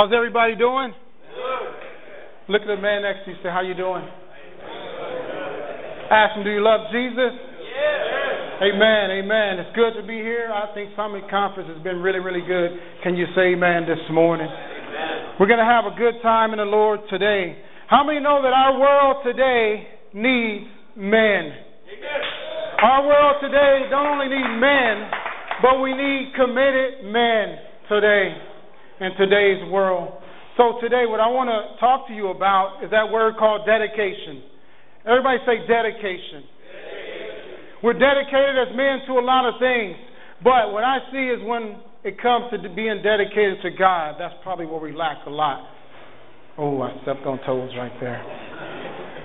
How's everybody doing? Good. Look at the man next to you and say, how you doing? Good. Ask him, do you love Jesus? Yes. Amen, amen. It's good to be here. I think Tommy Conference has been really, really good. Can you say amen this morning? Amen. We're going to have a good time in the Lord today. How many know that our world today needs men? Amen. Our world today don't only need men, but we need committed men today in today's world. So today what I want to talk to you about is that word called dedication. Everybody say dedication. Dedication. We're dedicated as men to a lot of things, but what I see is when it comes to being dedicated to God, that's probably where we lack a lot. Oh, I stepped on toes right there.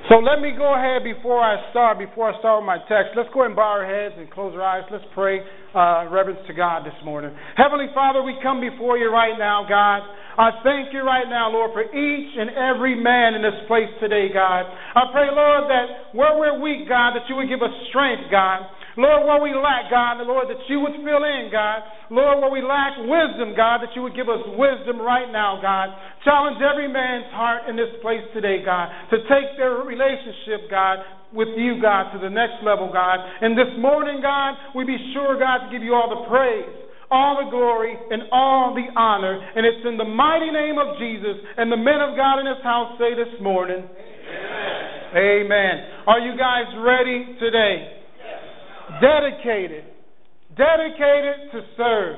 So let me go ahead before I start with my text. Let's go ahead and bow our heads and close our eyes. Let's pray reverence to God this morning. Heavenly Father, we come before you right now, God. I thank you right now, Lord, for each and every man in this place today, God. I pray, Lord, that where we're weak, God, that you would give us strength, God. Lord, where we lack, God, Lord, that you would fill in, God. Lord, where we lack wisdom, God, that you would give us wisdom right now, God. Challenge every man's heart in this place today, God, to take their relationship, God, with you, God, to the next level, God. And this morning, God, we be sure, God, to give you all the praise, all the glory, and all the honor. And it's in the mighty name of Jesus, and the men of God in this house say this morning, amen. Amen. Are you guys ready today? Yes. Dedicated to serve.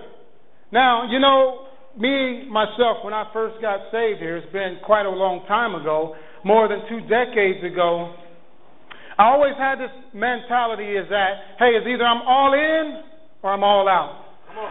Now, you know, me, myself, when I first got saved here, it's been quite a long time ago, more than 2 decades ago, I always had this mentality is that, hey, it's either I'm all in or I'm all out. Come on.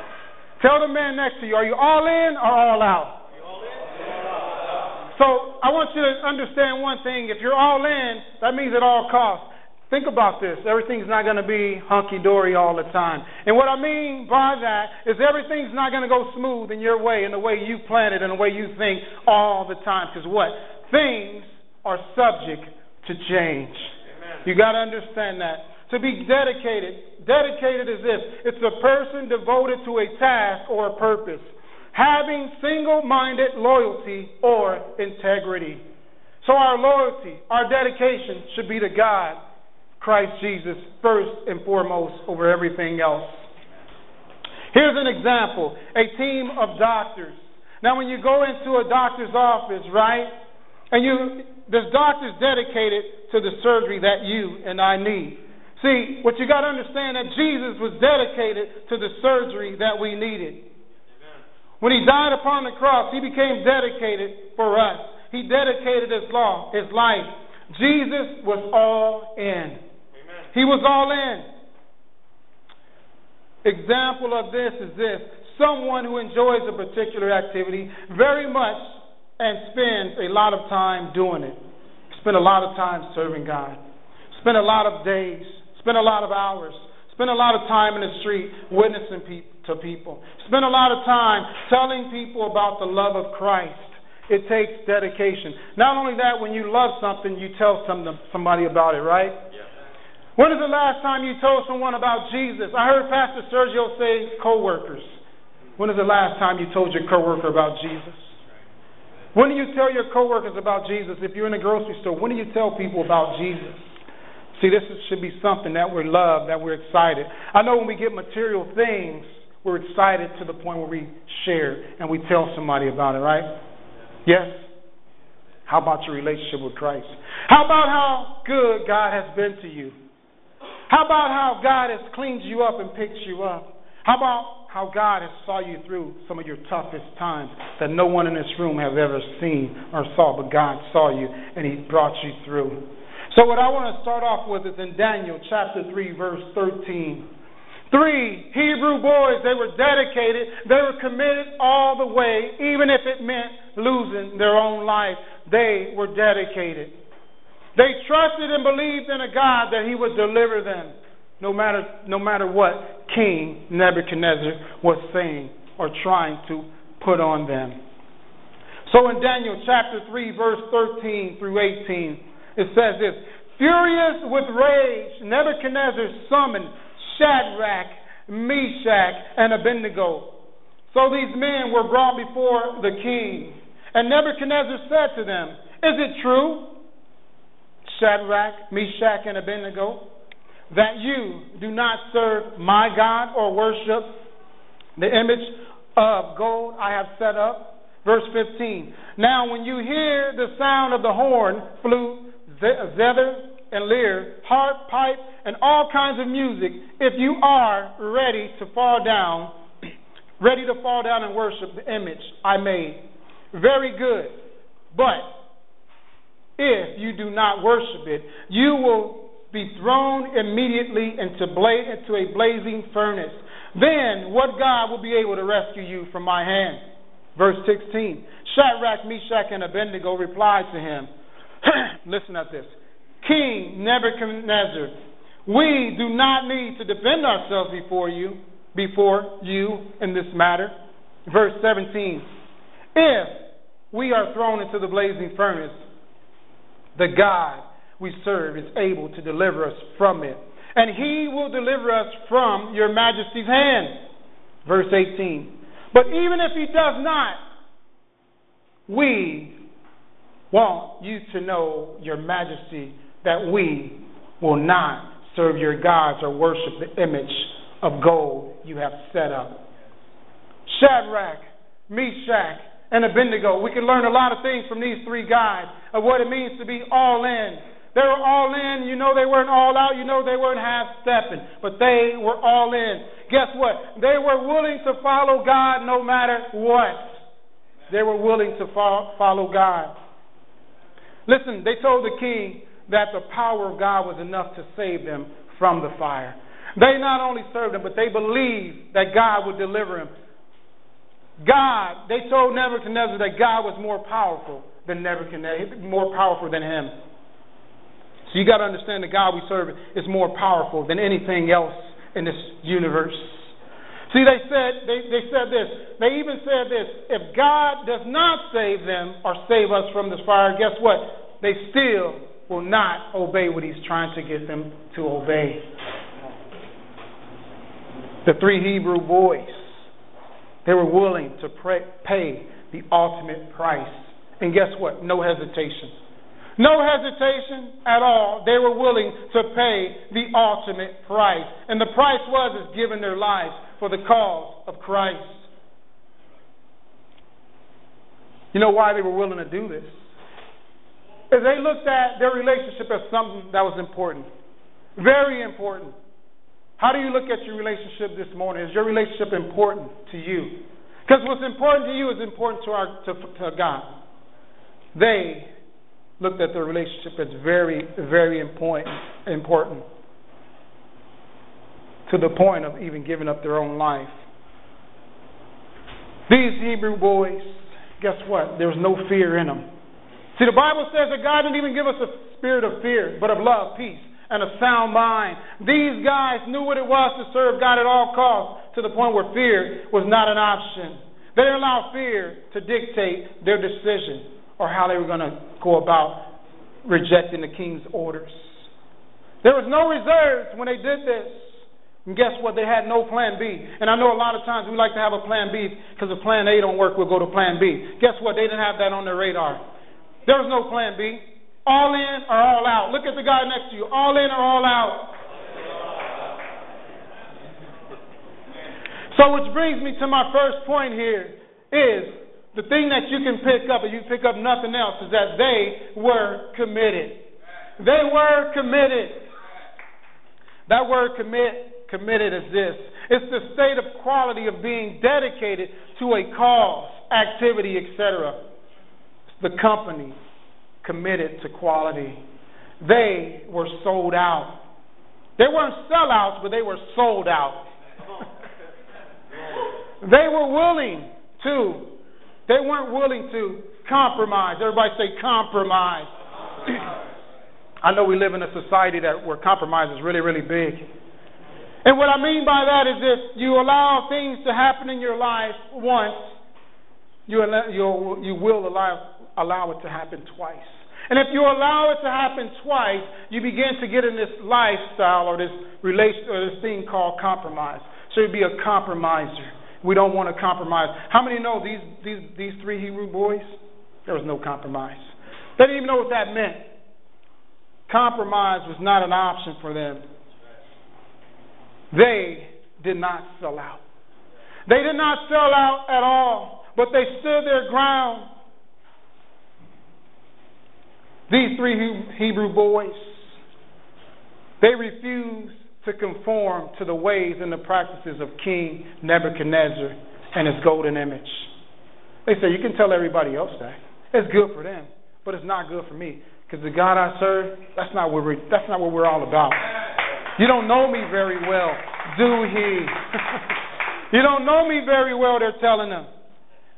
Tell the man next to you, are you all in or all out? Are you all in? Yeah. So I want you to understand one thing. If you're all in, that means at all costs. Think about this. Everything's not going to be hunky-dory all the time. And what I mean by that is everything's not going to go smooth in your way, in the way you plan it, in the way you think all the time. Because what? Things are subject to change. Amen. You got to understand that. To be dedicated is this. It's a person devoted to a task or a purpose, having single-minded loyalty or integrity. So our loyalty, our dedication should be to God, Christ Jesus, first and foremost, over everything else. Here's an example, a team of doctors. Now, when you go into a doctor's office, right, and this doctor's dedicated to the surgery that you and I need. See, what you got to understand that Jesus was dedicated to the surgery that we needed. When he died upon the cross, he became dedicated for us. He dedicated his life. Jesus was all in. He was all in. Example of this is this. Someone who enjoys a particular activity very much and spends a lot of time doing it. Spend a lot of time serving God. Spend a lot of days. Spend a lot of hours. Spend a lot of time in the street witnessing to people. Spend a lot of time telling people about the love of Christ. It takes dedication. Not only that, when you love something, you tell somebody about it, right? Yeah. When is the last time you told someone about Jesus? I heard Pastor Sergio say co-workers. When is the last time you told your co-worker about Jesus? When do you tell your co-workers about Jesus? If you're in a grocery store, when do you tell people about Jesus? See, this should be something that we love, that we're excited. I know when we get material things, we're excited to the point where we share and we tell somebody about it, right? Yes? How about your relationship with Christ? How about how good God has been to you? How about how God has cleaned you up and picked you up? How about how God has saw you through some of your toughest times that no one in this room have ever seen or saw, but God saw you and he brought you through. So what I want to start off with is in Daniel chapter 3, verse 13. 3 Hebrew boys, they were dedicated, they were committed all the way, even if it meant losing their own life. They were dedicated. They trusted and believed in a God that he would deliver them, no matter what King Nebuchadnezzar was saying or trying to put on them. So in Daniel chapter 3, verse 13 through 18, it says this, furious with rage, Nebuchadnezzar summoned Shadrach, Meshach, and Abednego. So these men were brought before the king. And Nebuchadnezzar said to them, "Is it true, Shadrach, Meshach, and Abednego, that you do not serve my God or worship the image of gold I have set up?" Verse 15. Now when you hear the sound of the horn, flute, zither, and lyre, harp, pipe, and all kinds of music, if you are ready to fall down and worship the image I made, very good. But if you do not worship it, you will be thrown immediately into a blazing furnace. Then what God will be able to rescue you from my hand? Verse 16. Shadrach, Meshach, and Abednego replied to him. Listen at this. King Nebuchadnezzar, we do not need to defend ourselves before you in this matter. Verse 17. If we are thrown into the blazing furnace, the God we serve is able to deliver us from it, and he will deliver us from your majesty's hand. Verse 18. But even if he does not, we want you to know, your majesty, that we will not serve your gods or worship the image of gold you have set up. Shadrach, Meshach, and Abednego. We can learn a lot of things from these three guys of what it means to be all in. They were all in. You know they weren't all out. You know they weren't half-stepping. But they were all in. Guess what? They were willing to follow God no matter what. They were willing to follow God. Listen, they told the king that the power of God was enough to save them from the fire. They not only served him, but they believed that God would deliver him. God, they told Nebuchadnezzar that God was more powerful than him. So you got to understand the God we serve is more powerful than anything else in this universe. See, they said this. They even said this. If God does not save them or save us from this fire, guess what? They still will not obey what he's trying to get them to obey. The three Hebrew boys. They were willing to pay the ultimate price. And guess what? No hesitation. No hesitation at all. They were willing to pay the ultimate price. And the price was giving their lives for the cause of Christ. You know why they were willing to do this? Because they looked at their relationship as something that was important. Very important. How do you look at your relationship this morning? Is your relationship important to you? Because what's important to you is important to God. They looked at their relationship as very, very important, to the point of even giving up their own life. These Hebrew boys, guess what? There was no fear in them. See, the Bible says that God didn't even give us a spirit of fear, but of love, peace, and a sound mind. These guys knew what it was to serve God at all costs, to the point where fear was not an option. They didn't allow fear to dictate their decision or how they were going to go about rejecting the king's orders. There was no reserves when they did this. And guess what? They had no plan B. And I know a lot of times we like to have a plan B, because if plan A don't work, we'll go to plan B. Guess what? They didn't have that on their radar. There was no plan B. All in or all out. Look at the guy next to you. All in or all out. So which brings me to my first point here, is the thing that you can pick up, if you pick up nothing else, is that they were committed. They were committed. That word committed is this. It's the state of quality of being dedicated to a cause, activity, etc. It's the company committed to quality. They were sold out. They weren't sellouts, but they were sold out. They weren't willing to compromise. Everybody say compromise. I know we live in a society where compromise is really, really big. And what I mean by that is if you allow things to happen in your life once, you will allow it to happen twice. And if you allow it to happen twice, you begin to get in this lifestyle or this thing called compromise. So you'd be a compromiser. We don't want to compromise. How many know these three Hebrew boys? There was no compromise. They didn't even know what that meant. Compromise was not an option for them. They did not sell out. They did not sell out at all, but they stood their ground. These three Hebrew boys, they refused to conform to the ways and the practices of King Nebuchadnezzar and his golden image. They said, you can tell everybody else that. It's good for them, but it's not good for me. Because the God I serve, that's not what we're all about. You don't know me very well, do he? You don't know me very well, they're telling them.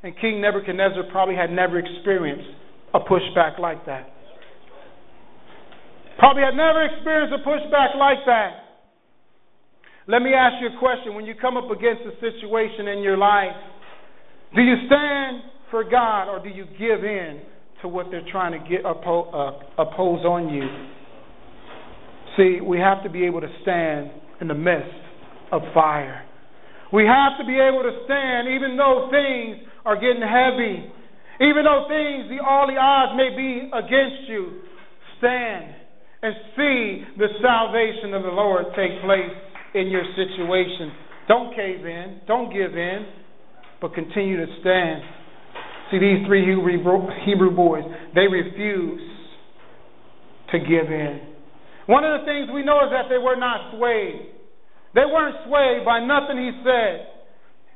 And King Nebuchadnezzar probably had never experienced a pushback like that. Probably had never experienced a pushback like that. Let me ask you a question. When you come up against a situation in your life, do you stand for God or do you give in to what they're trying to oppose on you? See, we have to be able to stand in the midst of fire. We have to be able to stand even though things are getting heavy. Even though all the odds may be against you, stand and see the salvation of the Lord take place in your situation. Don't cave in. Don't give in. But continue to stand. See, these three Hebrew boys, they refuse to give in. One of the things we know is that they were not swayed. They weren't swayed by nothing he said.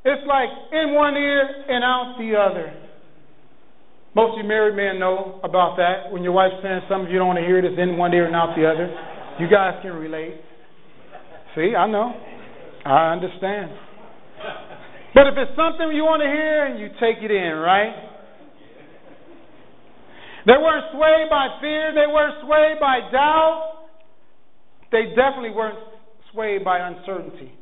It's like in one ear and out the other. Most of you married men know about that. When your wife's saying something you don't want to hear, it's in one ear and out the other. You guys can relate. See, I know. I understand. But if it's something you want to hear, you take it in, right? They weren't swayed by fear. They weren't swayed by doubt. They definitely weren't swayed by uncertainty.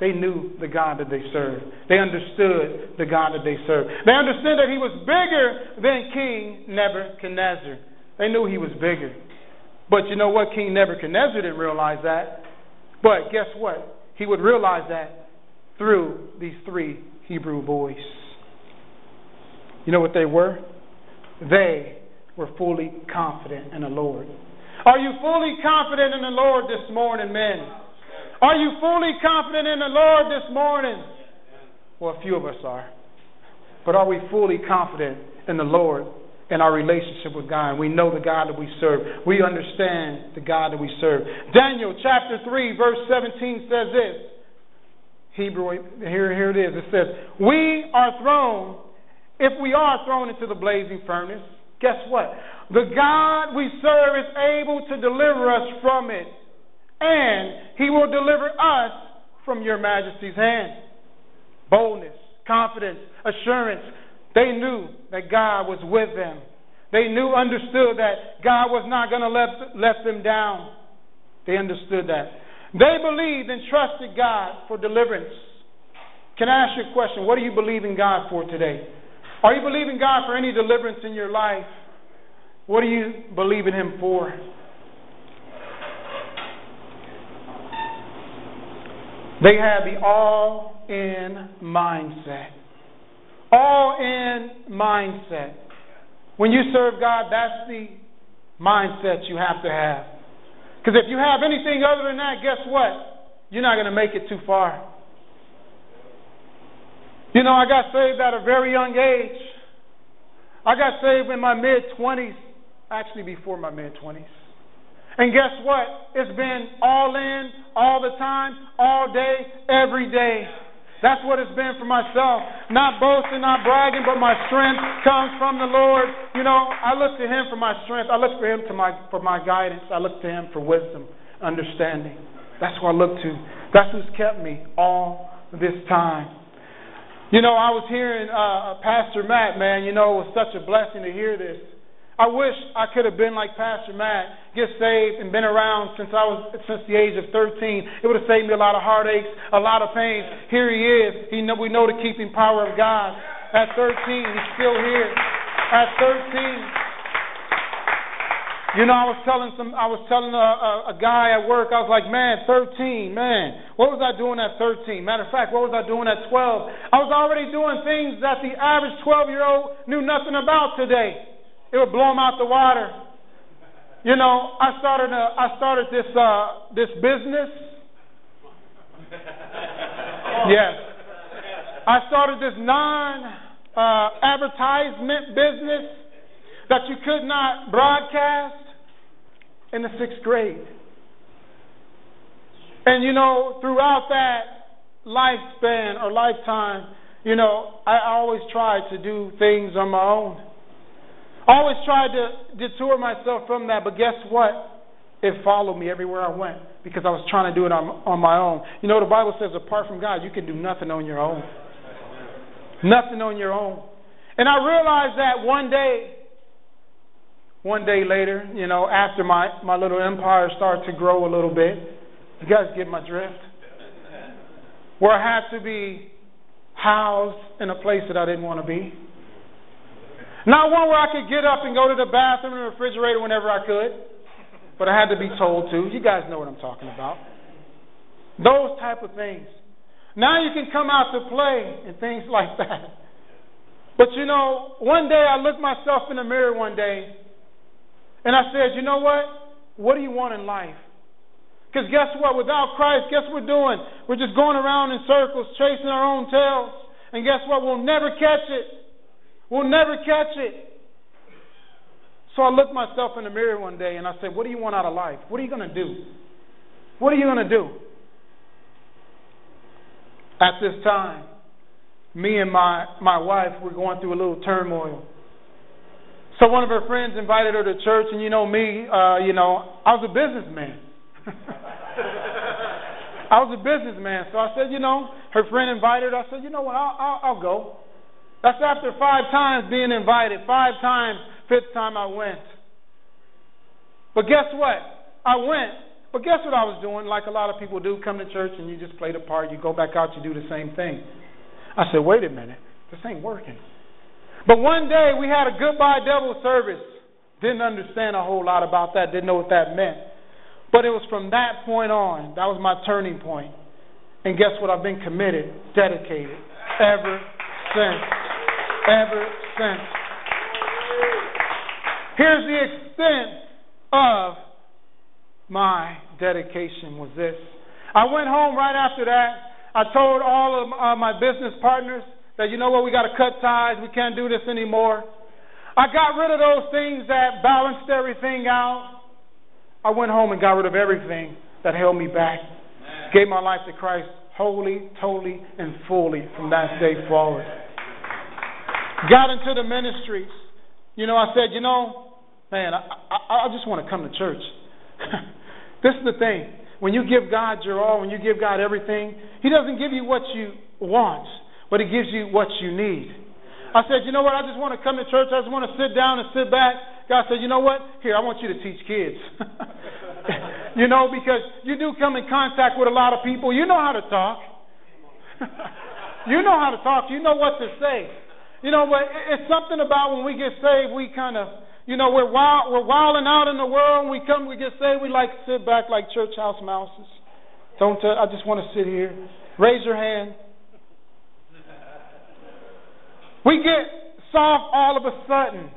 They knew the God that they served. They understood the God that they served. They understood that he was bigger than King Nebuchadnezzar. They knew he was bigger. But you know what? King Nebuchadnezzar didn't realize that. But guess what? He would realize that through these three Hebrew boys. You know what they were? They were fully confident in the Lord. Are you fully confident in the Lord this morning, men? Are you fully confident in the Lord this morning? Well, a few of us are. But are we fully confident in the Lord and our relationship with God? We know the God that we serve. We understand the God that we serve. Daniel chapter 3 verse 17 says this. Here it is. It says, if we are thrown into the blazing furnace, guess what? The God we serve is able to deliver us from it, and he will deliver us from your majesty's hand. Boldness, confidence, assurance. They knew that God was with them. They understood that God was not going to let them down. They understood that. They believed and trusted God for deliverance. Can I ask you a question? What do you believe in God for today? Are you believing God for any deliverance in your life? What do you believe in him for? They had the all-in mindset. All-in mindset. When you serve God, that's the mindset you have to have. Because if you have anything other than that, guess what? You're not going to make it too far. You know, I got saved at a very young age. I got saved in my mid-20s, actually before my mid-20s. And guess what? It's been all in, all the time, all day, every day. That's what it's been for myself. Not boasting, not bragging, but my strength comes from the Lord. You know, I look to him for my strength. I look for him for my guidance. I look to him for wisdom, understanding. That's who I look to. That's who's kept me all this time. You know, I was hearing Pastor Matt, man. You know, it was such a blessing to hear this. I wish I could have been like Pastor Matt, get saved and been around since the age of 13. It would have saved me a lot of heartaches, a lot of pains. Here he is. We know the keeping power of God. At 13, he's still here. At 13, you know, I was telling a guy at work. I was like, man, 13, man. What was I doing at 13? Matter of fact, what was I doing at 12? I was already doing things that the average 12-year-old knew nothing about today. It would blow them out the water. You know, I started this business. Yes, I started this non-advertisement business that you could not broadcast in the 6th grade. And you know, throughout that lifespan or lifetime, you know, I always tried to do things on my own. I always tried to detour myself from that, but guess what? It followed me everywhere I went because I was trying to do it on my own. You know, the Bible says apart from God, you can do nothing on your own. Nothing on your own. And I realized that one day later, you know, after my little empire started to grow a little bit, you guys get my drift? Where I had to be housed in a place that I didn't want to be. Not one where I could get up and go to the bathroom and the refrigerator whenever I could, but I had to be told to. You guys know what I'm talking about. Those type of things. Now you can come out to play and things like that. But you know, one day I looked myself in the mirror one day and I said, you know what? What do you want in life? Because guess what? Without Christ, guess what we're doing? We're just going around in circles, chasing our own tails. And guess what? We'll never catch it. We'll never catch it. So I looked myself in the mirror one day and I said, what do you want out of life? What are you going to do? What are you going to do? At this time, me and my wife were going through a little turmoil. So one of her friends invited her to church, and you know me, I was a businessman. I was a businessman. So I said, you know, her friend invited her. I said, you know what, I'll go. That's after 5 times being invited. 5 times, 5th time I went. But guess what? I went. But guess what I was doing? Like a lot of people do, come to church and you just play the part. You go back out, you do the same thing. I said, wait a minute. This ain't working. But one day we had a goodbye devil service. Didn't understand a whole lot about that. Didn't know what that meant. But it was from that point on. That was my turning point. And guess what? I've been committed, dedicated, ever since. Here's the extent of my dedication was this. I went home right after that. I told all of my business partners that, you know what, we got to cut ties. We can't do this anymore. I got rid of those things that balanced everything out. I went home and got rid of everything that held me back. Amen. Gave my life to Christ wholly, totally, and fully from that day forward. Got into the ministries. You know, I said, you know, man, I just want to come to church. This is the thing. When you give God your all, when you give God everything, He doesn't give you what you want, but He gives you what you need. I said, you know what? I just want to come to church. I just want to sit down and sit back. God said, you know what? Here, I want you to teach kids. You know, because you do come in contact with a lot of people. You know how to talk. You know how to talk. You know what to say. You know, but it's something about when we get saved, we kind of, you know, we're wilding out in the world. When we come, we get saved, we like to sit back like church house mouses. Don't tell, I just want to sit here. Raise your hand. We get soft all of a sudden.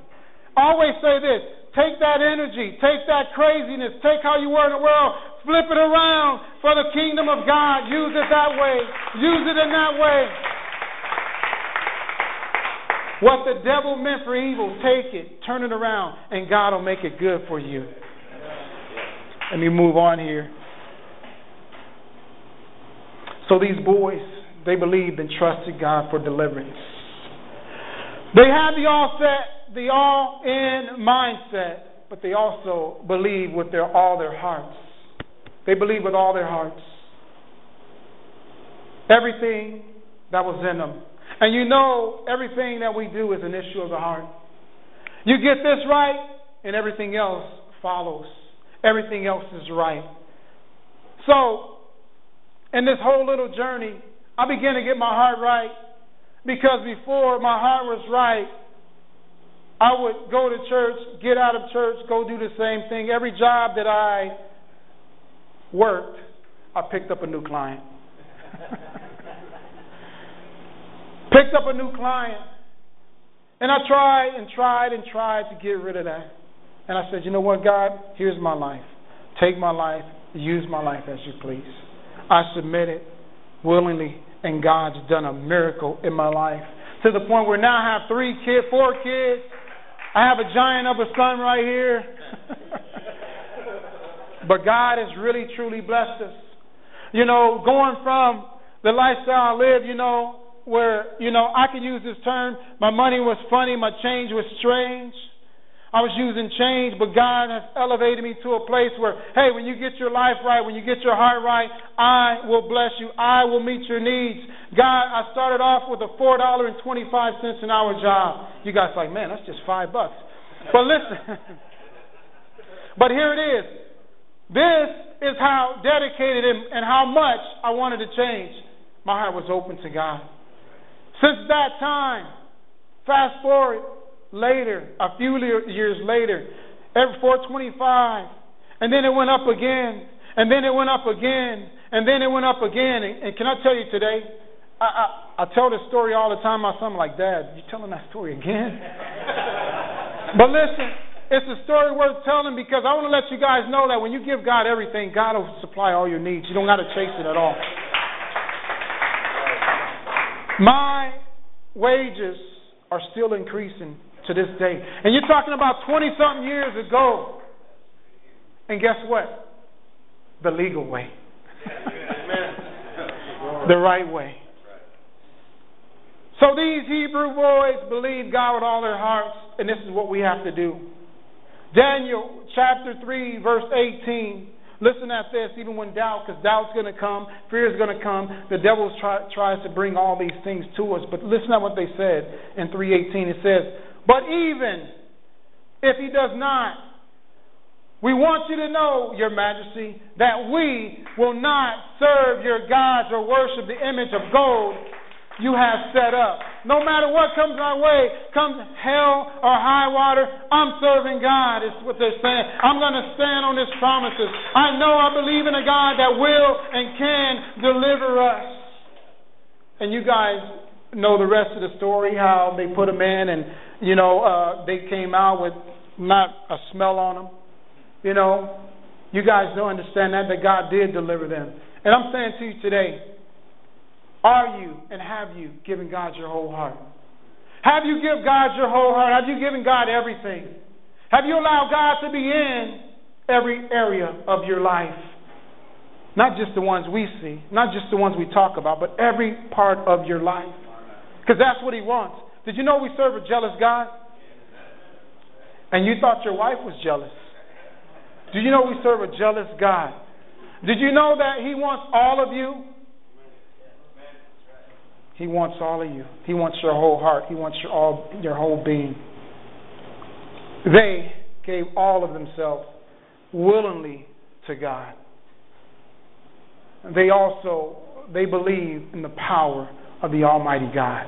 I always say this. Take that energy, take that craziness, take how you were in the world, flip it around for the kingdom of God. Use it that way. Use it in that way. What the devil meant for evil, take it, turn it around, and God will make it good for you. Let me move on here. So these boys, they believed and trusted God for deliverance. They had the all set. The all-in mindset, but they also believe with all their hearts. They believe with all their hearts. Everything that was in them. And you know, everything that we do is an issue of the heart. You get this right, and everything else follows. Everything else is right. So, in this whole little journey, I began to get my heart right, because before my heart was right, I would go to church, get out of church, go do the same thing. Every job that I worked, I picked up a new client. Picked up a new client. And I tried to get rid of that. And I said, you know what, God, here's my life. Take my life, use my life as you please. I submitted willingly, and God's done a miracle in my life to the point where now I have four kids. I have a giant of a son right here. But God has really, truly blessed us. You know, going from the lifestyle I live, you know, where, you know, I could use this term, my money was funny, my change was strange. I was using change, but God has elevated me to a place where, hey, when you get your life right, when you get your heart right, I will bless you. I will meet your needs. God, I started off with a $4.25 an hour job. You guys are like, man, that's just $5. But listen, but here it is. This is how dedicated and how much I wanted to change. My heart was open to God. Since that time, fast forward later, a few years later, every 425, and then it went up again, and then it went up again, and then it went up again. And can I tell you today, I tell this story all the time. My son, I'm like, Dad, you telling that story again? But listen, it's a story worth telling because I want to let you guys know that when you give God everything, God will supply all your needs. You don't got to chase it at all. My wages are still increasing to this day. And you're talking about 20-something years ago. And guess what? The legal way. The right way. So these Hebrew boys believed God with all their hearts, and this is what we have to do. Daniel chapter 3, verse 18. Listen at this, even when doubt, because doubt's going to come, fear's going to come. The devil tries to bring all these things to us. But listen at what they said in 3:18. It says, but even if he does not, we want you to know, Your Majesty, that we will not serve your gods or worship the image of gold you have set up. No matter what comes our way, comes hell or high water, I'm serving God, is what they're saying. I'm going to stand on His promises. I know I believe in a God that will and can deliver us. And you guys know the rest of the story, how they put him in and, you know, they came out with not a smell on them. You know, you guys don't understand that God did deliver them. And I'm saying to you today, are you and have you given God your whole heart? Have you given God your whole heart? Have you given God everything? Have you allowed God to be in every area of your life? Not just the ones we see, not just the ones we talk about, but every part of your life. Because that's what He wants. Did you know we serve a jealous God? And you thought your wife was jealous. Do you know we serve a jealous God? Did you know that He wants all of you? He wants all of you. He wants your whole heart. He wants your whole being. They gave all of themselves willingly to God. They believe in the power of the Almighty God.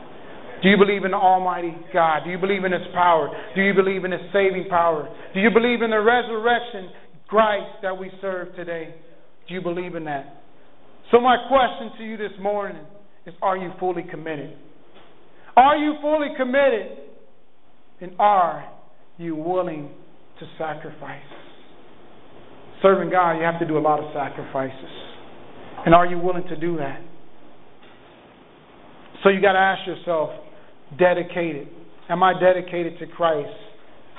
Do you believe in the Almighty God? Do you believe in His power? Do you believe in His saving power? Do you believe in the resurrection Christ that we serve today? Do you believe in that? So my question to you this morning is, are you fully committed? Are you fully committed? And are you willing to sacrifice? Serving God, you have to do a lot of sacrifices. And are you willing to do that? So you got to ask yourself, dedicated. Am I dedicated to Christ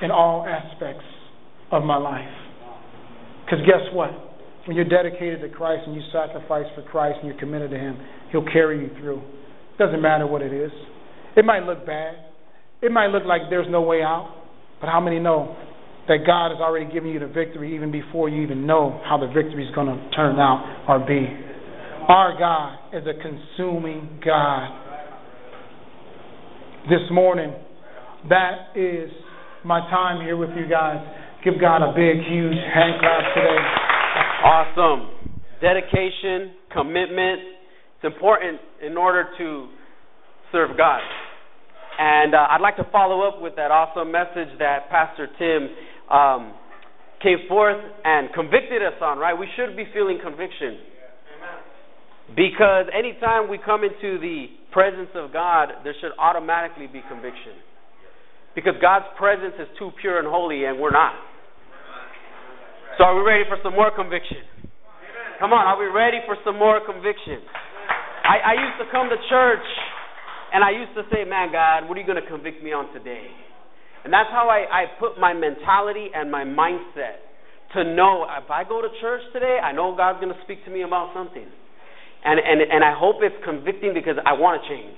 in all aspects of my life? Because guess what? When you're dedicated to Christ and you sacrifice for Christ and you're committed to Him, He'll carry you through. It doesn't matter what it is. It might look bad. It might look like there's no way out. But how many know that God has already given you the victory even before you even know how the victory is going to turn out or be? Our God is a consuming God. This morning, that is my time here with you guys. Give God a big, huge hand clap today. Awesome. Dedication, commitment. It's important in order to serve God. And I'd like to follow up with that awesome message that Pastor Tim came forth and convicted us on, right? We should be feeling conviction. Because anytime we come into the presence of God, there should automatically be conviction. Because God's presence is too pure and holy, and we're not. So are we ready for some more conviction? Come on, are we ready for some more conviction? I used to come to church, and I used to say, man, God, what are you going to convict me on today? And that's how I put my mentality and my mindset to know if I go to church today, I know God's going to speak to me about something. And I hope it's convicting because I want to change.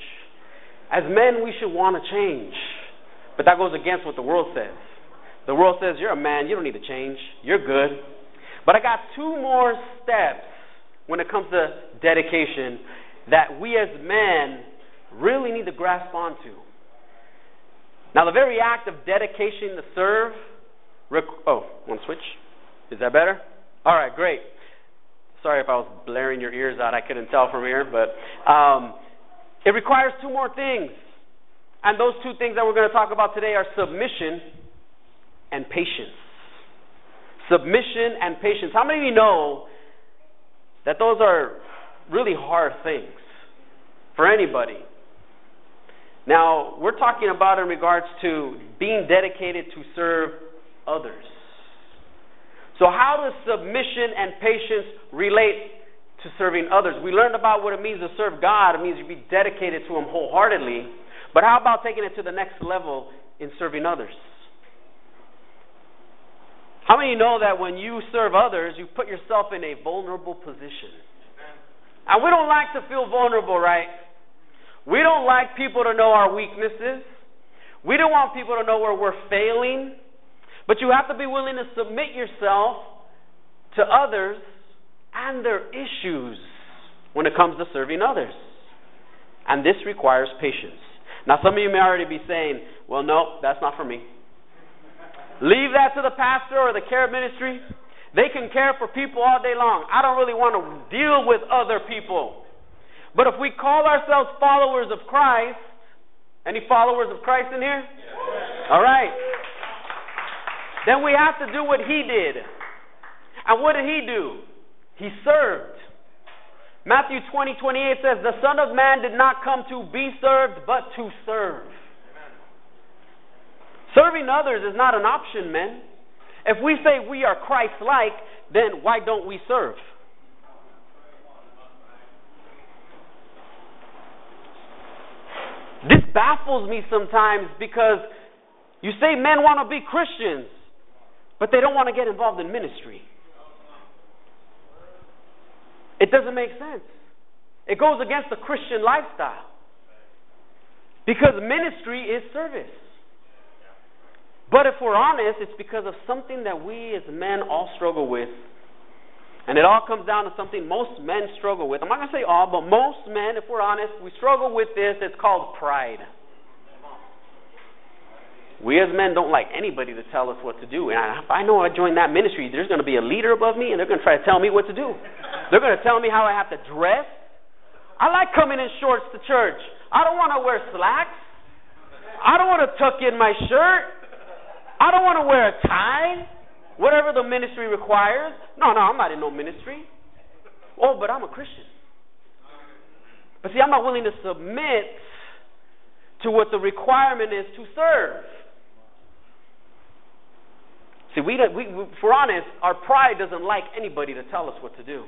As men, we should want to change. But that goes against what the world says. The world says, you're a man, you don't need to change. You're good. But I got two more steps when it comes to dedication that we as men really need to grasp onto. Now, the very act of dedication to serve... want to switch? Is that better? All right, great. Sorry if I was blaring your ears out. I couldn't tell from here. But it requires two more things. And those two things that we're going to talk about today are submission and patience. Submission and patience. How many of you know that those are really hard things for anybody? Now, we're talking about in regards to being dedicated to serve others. So how does submission and patience relate to serving others? We learned about what it means to serve God. It means you be dedicated to Him wholeheartedly. But how about taking it to the next level in serving others? How many of you know that when you serve others, you put yourself in a vulnerable position? And we don't like to feel vulnerable, right? We don't like people to know our weaknesses. We don't want people to know where we're failing. But you have to be willing to submit yourself to others and their issues when it comes to serving others. And this requires patience. Now, some of you may already be saying, well, no, that's not for me. Leave that to the pastor or the care ministry. They can care for people all day long. I don't really want to deal with other people. But if we call ourselves followers of Christ, any followers of Christ in here? Yeah. All right. Then we have to do what He did. And what did He do? He served. Matthew 20:28 says, the Son of Man did not come to be served, but to serve. Amen. Serving others is not an option, men. If we say we are Christ-like, then why don't we serve? This baffles me sometimes because you say men want to be Christians, but they don't want to get involved in ministry. It doesn't make sense. It goes against the Christian lifestyle. Because ministry is service. But if we're honest, it's because of something that we as men all struggle with. And it all comes down to something most men struggle with. I'm not going to say all, but most men, if we're honest, we struggle with this. It's called pride. We as men don't like anybody to tell us what to do. And if I know I join that ministry, there's going to be a leader above me, and they're going to try to tell me what to do. They're going to tell me how I have to dress. I like coming in shorts to church. I don't want to wear slacks. I don't want to tuck in my shirt. I don't want to wear a tie. Whatever the ministry requires. No, I'm not in no ministry. Oh, but I'm a Christian. But see, I'm not willing to submit to what the requirement is to serve. See, if we're honest, our pride doesn't like anybody to tell us what to do.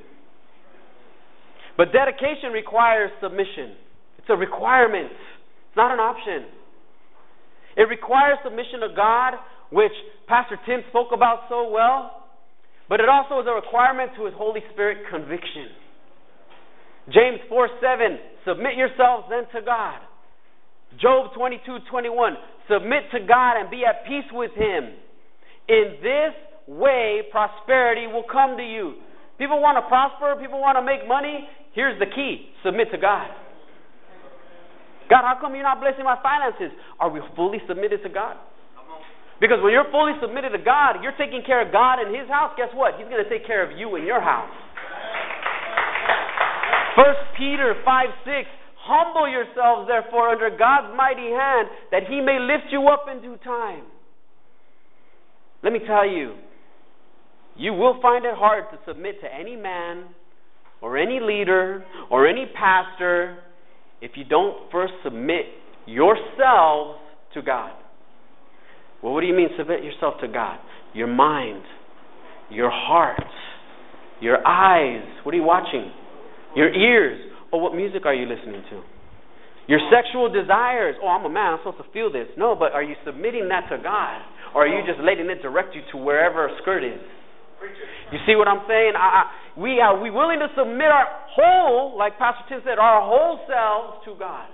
But dedication requires submission. It's a requirement. It's not an option. It requires submission to God, which Pastor Tim spoke about so well, but it also is a requirement to His Holy Spirit conviction. James 4:7, submit yourselves then to God. Job 22:21, submit to God and be at peace with Him. In this way, prosperity will come to you. People want to prosper. People want to make money. Here's the key. Submit to God. God, how come you're not blessing my finances? Are we fully submitted to God? Because when you're fully submitted to God, you're taking care of God and His house. Guess what? He's going to take care of you and your house. 1 Peter 5:6, humble yourselves, therefore, under God's mighty hand, that He may lift you up in due time. Let me tell you, you will find it hard to submit to any man or any leader or any pastor if you don't first submit yourselves to God. Well, what do you mean submit yourself to God? Your mind, your heart, your eyes. What are you watching? Your ears. Oh, what music are you listening to? Your sexual desires. Oh, I'm a man. I'm supposed to feel this. No, but are you submitting that to God? Or are you just letting it direct you to wherever a skirt is? You see what I'm saying? We are willing to submit our whole, like Pastor Tim said, our whole selves to God.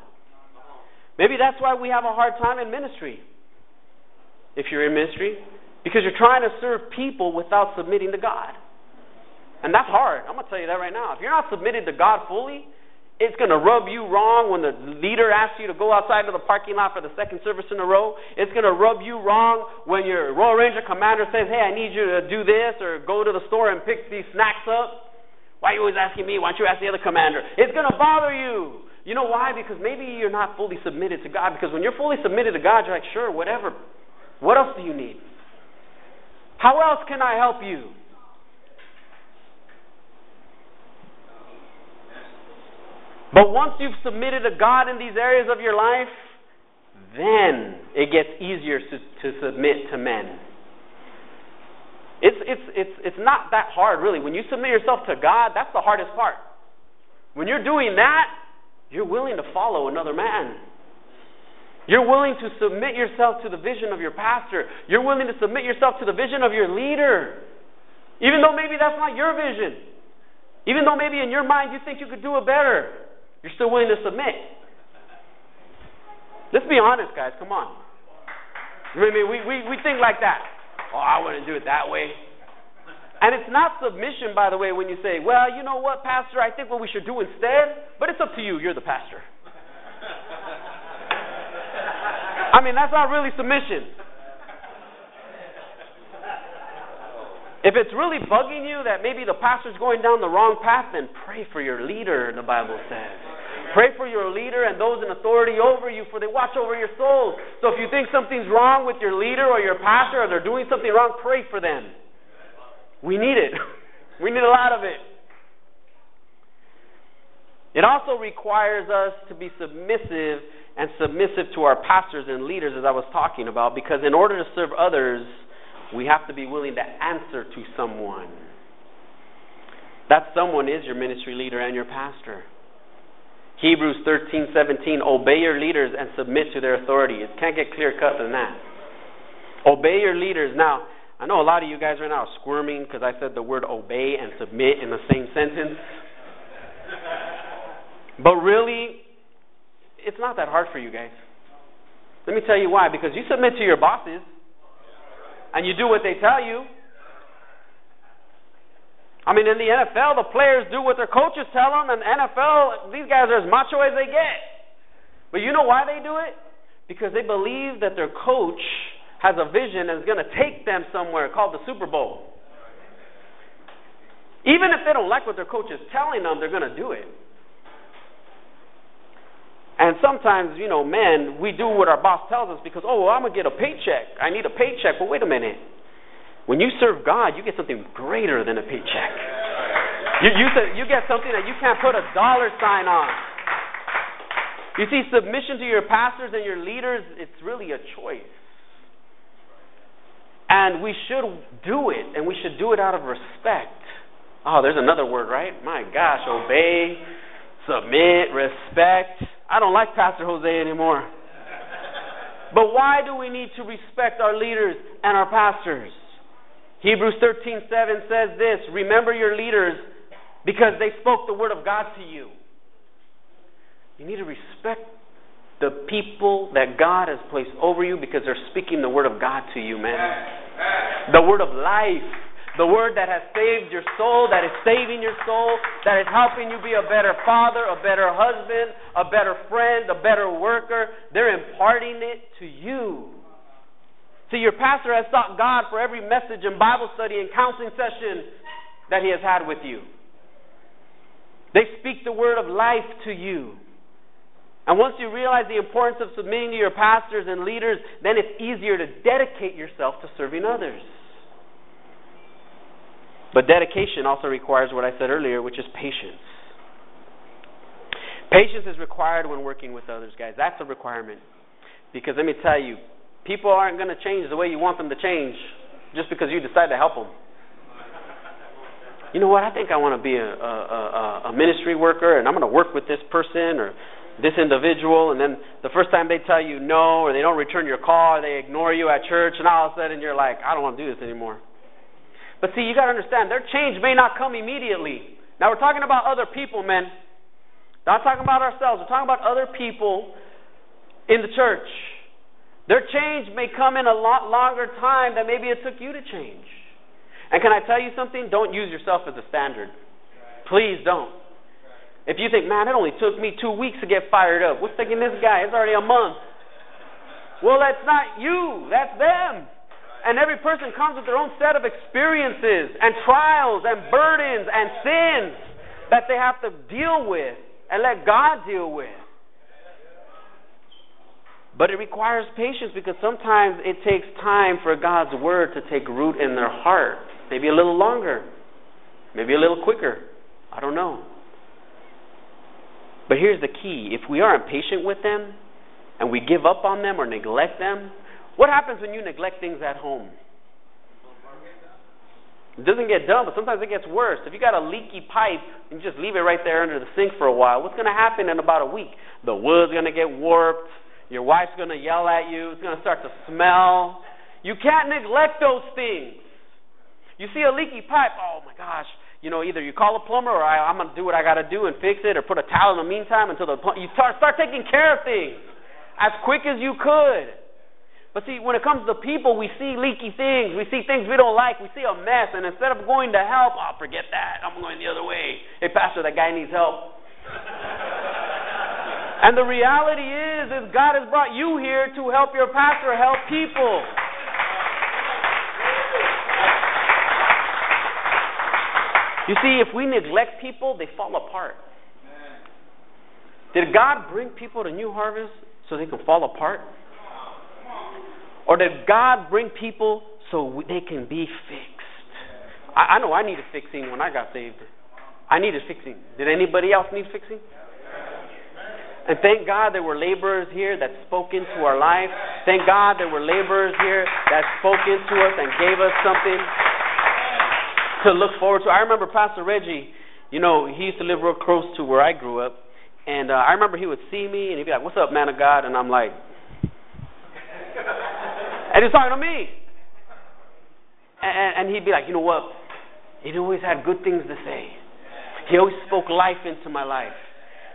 Maybe that's why we have a hard time in ministry. If you're in ministry, because you're trying to serve people without submitting to God. And that's hard. I'm going to tell you that right now. If you're not submitted to God fully, it's going to rub you wrong when the leader asks you to go outside to the parking lot for the second service in a row. It's going to rub you wrong when your Royal Ranger commander says, hey, I need you to do this or go to the store and pick these snacks up. Why are you always asking me? Why don't you ask the other commander? It's going to bother you. You know why? Because maybe you're not fully submitted to God. Because when you're fully submitted to God, you're like, sure, whatever. What else do you need? How else can I help you? But once you've submitted to God in these areas of your life, then it gets easier to submit to men. It's not that hard, really. When you submit yourself to God, that's the hardest part. When you're doing that, you're willing to follow another man. You're willing to submit yourself to the vision of your pastor. You're willing to submit yourself to the vision of your leader. Even though maybe that's not your vision. Even though maybe in your mind you think you could do it better. You're still willing to submit. Let's be honest, guys. Come on. I mean, we think like that. Oh, I wouldn't do it that way. And it's not submission, by the way, when you say, well, you know what, Pastor, I think what we should do instead, but it's up to you. You're the pastor. I mean, that's not really submission. If it's really bugging you that maybe the pastor's going down the wrong path, then pray for your leader, the Bible says. Pray for your leader and those in authority over you, for they watch over your souls. So if you think something's wrong with your leader or your pastor, or they're doing something wrong, pray for them. We need it. We need a lot of it. It also requires us to be submissive and submissive to our pastors and leaders, as I was talking about, because in order to serve others, we have to be willing to answer to someone. That someone is your ministry leader and your pastor. Hebrews 13:17, obey your leaders and submit to their authority. It can't get clear cut than that. Obey your leaders. Now, I know a lot of you guys right now are squirming because I said the word obey and submit in the same sentence. But really, it's not that hard for you guys. Let me tell you why. Because you submit to your bosses and you do what they tell you. I mean, in the NFL, the players do what their coaches tell them, and NFL, these guys are as macho as they get. But you know why they do it? Because they believe that their coach has a vision and is going to take them somewhere called the Super Bowl. Even if they don't like what their coach is telling them, they're going to do it. And sometimes, you know, men, we do what our boss tells us because, oh, well, I'm going to get a paycheck. I need a paycheck. But wait a minute. When you serve God, you get something greater than a paycheck. You get something that you can't put a dollar sign on. You see, submission to your pastors and your leaders, it's really a choice. And we should do it, and we should do it out of respect. Oh, there's another word, right? My gosh, obey, submit, respect. I don't like Pastor Jose anymore. But why do we need to respect our leaders and our pastors? Hebrews 13:7 says this, remember your leaders because they spoke the word of God to you. You need to respect the people that God has placed over you because they're speaking the word of God to you, man. The word of life, the word that has saved your soul, that is saving your soul, that is helping you be a better father, a better husband, a better friend, a better worker. They're imparting it to you. See, your pastor has sought God for every message and Bible study and counseling session that he has had with you. They speak the word of life to you. And once you realize the importance of submitting to your pastors and leaders, then it's easier to dedicate yourself to serving others. But dedication also requires what I said earlier, which is patience. Patience is required when working with others, guys. That's a requirement. Because let me tell you, People aren't going to change the way you want them to change just because you decide to help them. You know what? I think I want to be a ministry worker, and I'm going to work with this person or this individual, and then the first time they tell you no, or they don't return your call, or they ignore you at church, and all of a sudden you're like, I don't want to do this anymore. But see, you got to understand, their change may not come immediately. Now, we're talking about other people, men. Not talking about ourselves. We're talking about other people in the church. Their change may come in a lot longer time than maybe it took you to change. And can I tell you something? Don't use yourself as a standard. Please don't. If you think, man, it only took me 2 weeks to get fired up. What's taking this guy? It's already a month. Well, that's not you. That's them. And every person comes with their own set of experiences and trials and burdens and sins that they have to deal with and let God deal with. But it requires patience, because sometimes it takes time for God's word to take root in their heart. Maybe a little longer. Maybe a little quicker. I don't know. But here's the key. If we are impatient with them and we give up on them or neglect them, what happens when you neglect things at home? It doesn't get done, but sometimes it gets worse. If you got a leaky pipe and you just leave it right there under the sink for a while, what's going to happen in about a week? The wood's going to get warped. Your wife's going to yell at you. It's going to start to smell. You can't neglect those things. You see a leaky pipe, oh my gosh, you know, either you call a plumber, or I'm going to do what I got to do and fix it, or put a towel in the meantime until the plumber. You start taking care of things as quick as you could. But see, when it comes to people, we see leaky things. We see things we don't like. We see a mess. And instead of going to help, oh, forget that. I'm going the other way. Hey, Pastor, that guy needs help. And the reality is God has brought you here to help your pastor help people. You see, if we neglect people, they fall apart. Did God bring people to New Harvest so they can fall apart? Or did God bring people so they can be fixed? I know I needed fixing when I got saved. I needed fixing. Did anybody else need fixing? And thank God there were laborers here that spoke into our life. Thank God there were laborers here that spoke into us and gave us something to look forward to. I remember Pastor Reggie, you know, he used to live real close to where I grew up. And I remember he would see me and he'd be like, "What's up, man of God?" And I'm like, and he was talking to me. And he'd be like, "You know what? He always had good things to say. He always spoke life into my life.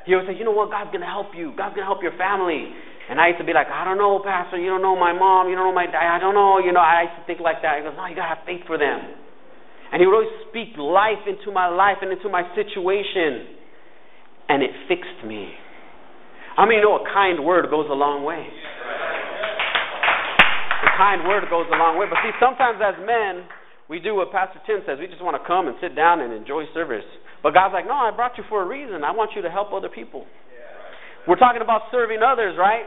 He always said, you know what? God's going to help you. God's going to help your family." And I used to be like, "I don't know, Pastor. You don't know my mom. You don't know my dad. I don't know." You know, I used to think like that. He goes, "No, you got to have faith for them." And he would always speak life into my life and into my situation. And it fixed me. I mean, you know, a kind word goes a long way. Kind word goes a long way. But see, sometimes as men, we do what Pastor Tim says. We just want to come and sit down and enjoy service. But God's like, "No, I brought you for a reason. I want you to help other people." Yeah, right. We're talking about serving others, right?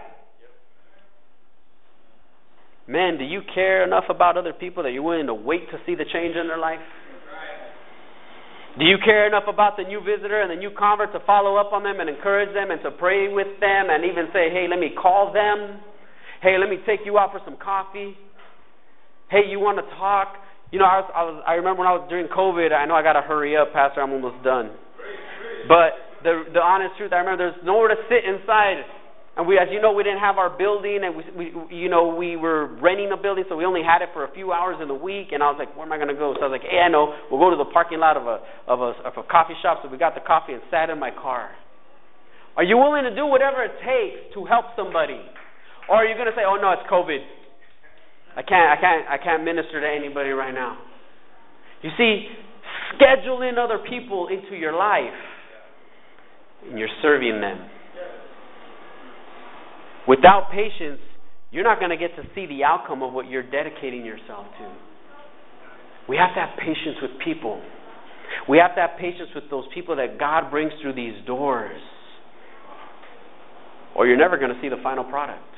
Yep. Men, do you care enough about other people that you're willing to wait to see the change in their life? Right. Do you care enough about the new visitor and the new convert to follow up on them and encourage them and to pray with them and even say, "Hey, let me call them. Hey, let me take you out for some coffee. Hey, you want to talk?" You know, I remember when I was during COVID. I know I got to hurry up, Pastor. I'm almost done. But the honest truth, I remember there's nowhere to sit inside, and we, as you know, we didn't have our building, and we you know, we were renting a building, so we only had it for a few hours in the week. And I was like, "Where am I going to go?" So I was like, "Hey, I know. We'll go to the parking lot of a coffee shop." So we got the coffee and sat in my car. Are you willing to do whatever it takes to help somebody? Or are you going to say, "Oh, no, it's COVID. I can't minister to anybody right now"? You see, schedule in other people into your life, and you're serving them. Without patience, you're not going to get to see the outcome of what you're dedicating yourself to. We have to have patience with people. We have to have patience with those people that God brings through these doors, or you're never going to see the final product.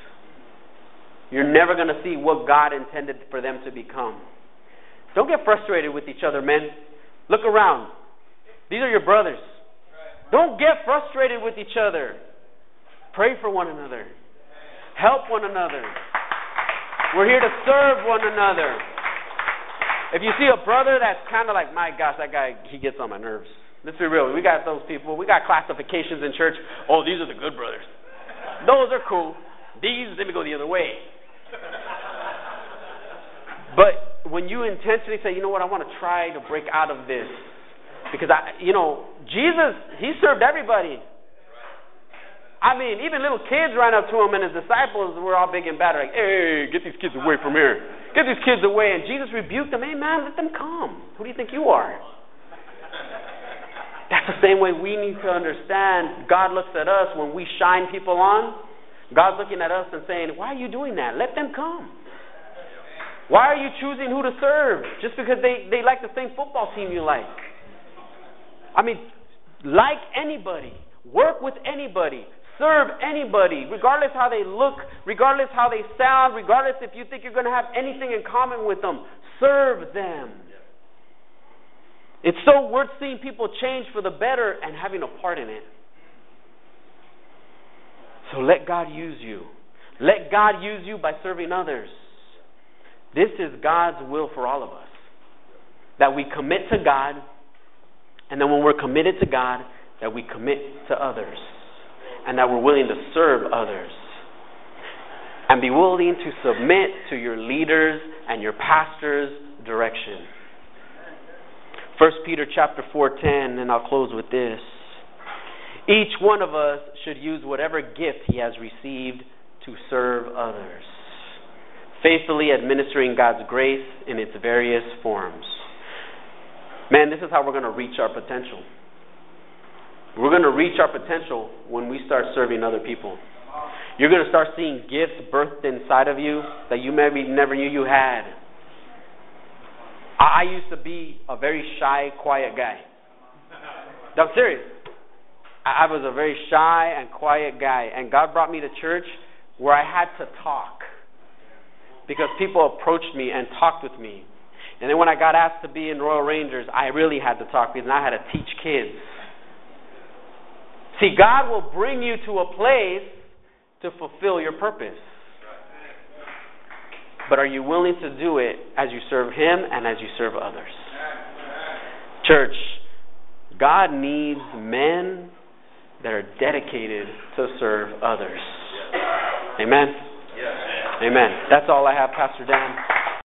You're never going to see what God intended for them to become. Don't get frustrated with each other, men. Look around. These are your brothers. Don't get frustrated with each other. Pray for one another. Help one another. We're here to serve one another. If you see a brother that's kind of like, my gosh, that guy, he gets on my nerves. Let's be real. We got those people. We got classifications in church. Oh, these are the good brothers. Those are cool. These, let me go the other way. But when you intentionally say, you know what, I want to try to break out of this. Because, Jesus, he served everybody. I mean, even little kids ran up to him, and his disciples were all big and bad. Like, hey, get these kids away from here. Get these kids away. And Jesus rebuked them. Hey, man, let them come. Who do you think you are? That's the same way we need to understand. God looks at us when we shine people on. God's looking at us and saying, why are you doing that? Let them come. Why are you choosing who to serve? Just because they like the same football team you like. I mean, like anybody. Work with anybody. Serve anybody, regardless how they look, regardless how they sound, regardless if you think you're going to have anything in common with them. Serve them. It's so worth seeing people change for the better and having a part in it. So let God use you. Let God use you by serving others. This is God's will for all of us, that we commit to God, and then when we're committed to God, that we commit to others, and that we're willing to serve others. And be willing to submit to your leaders and your pastor's direction. 1 Peter chapter 4:10, and I'll close with this. Each one of us should use whatever gift he has received to serve others, faithfully administering God's grace in its various forms. Man, this is how we're going to reach our potential. We're going to reach our potential when we start serving other people. You're going to start seeing gifts birthed inside of you that you maybe never knew you had. I used to be a very shy, quiet guy. No, I'm serious. I was a very shy and quiet guy, and God brought me to church where I had to talk because people approached me and talked with me. And then when I got asked to be in Royal Rangers, I really had to talk because I had to teach kids. See, God will bring you to a place to fulfill your purpose. But are you willing to do it as you serve Him and as you serve others? Church, God needs men that are dedicated to serve others. Amen? Amen. That's all I have, Pastor Dan.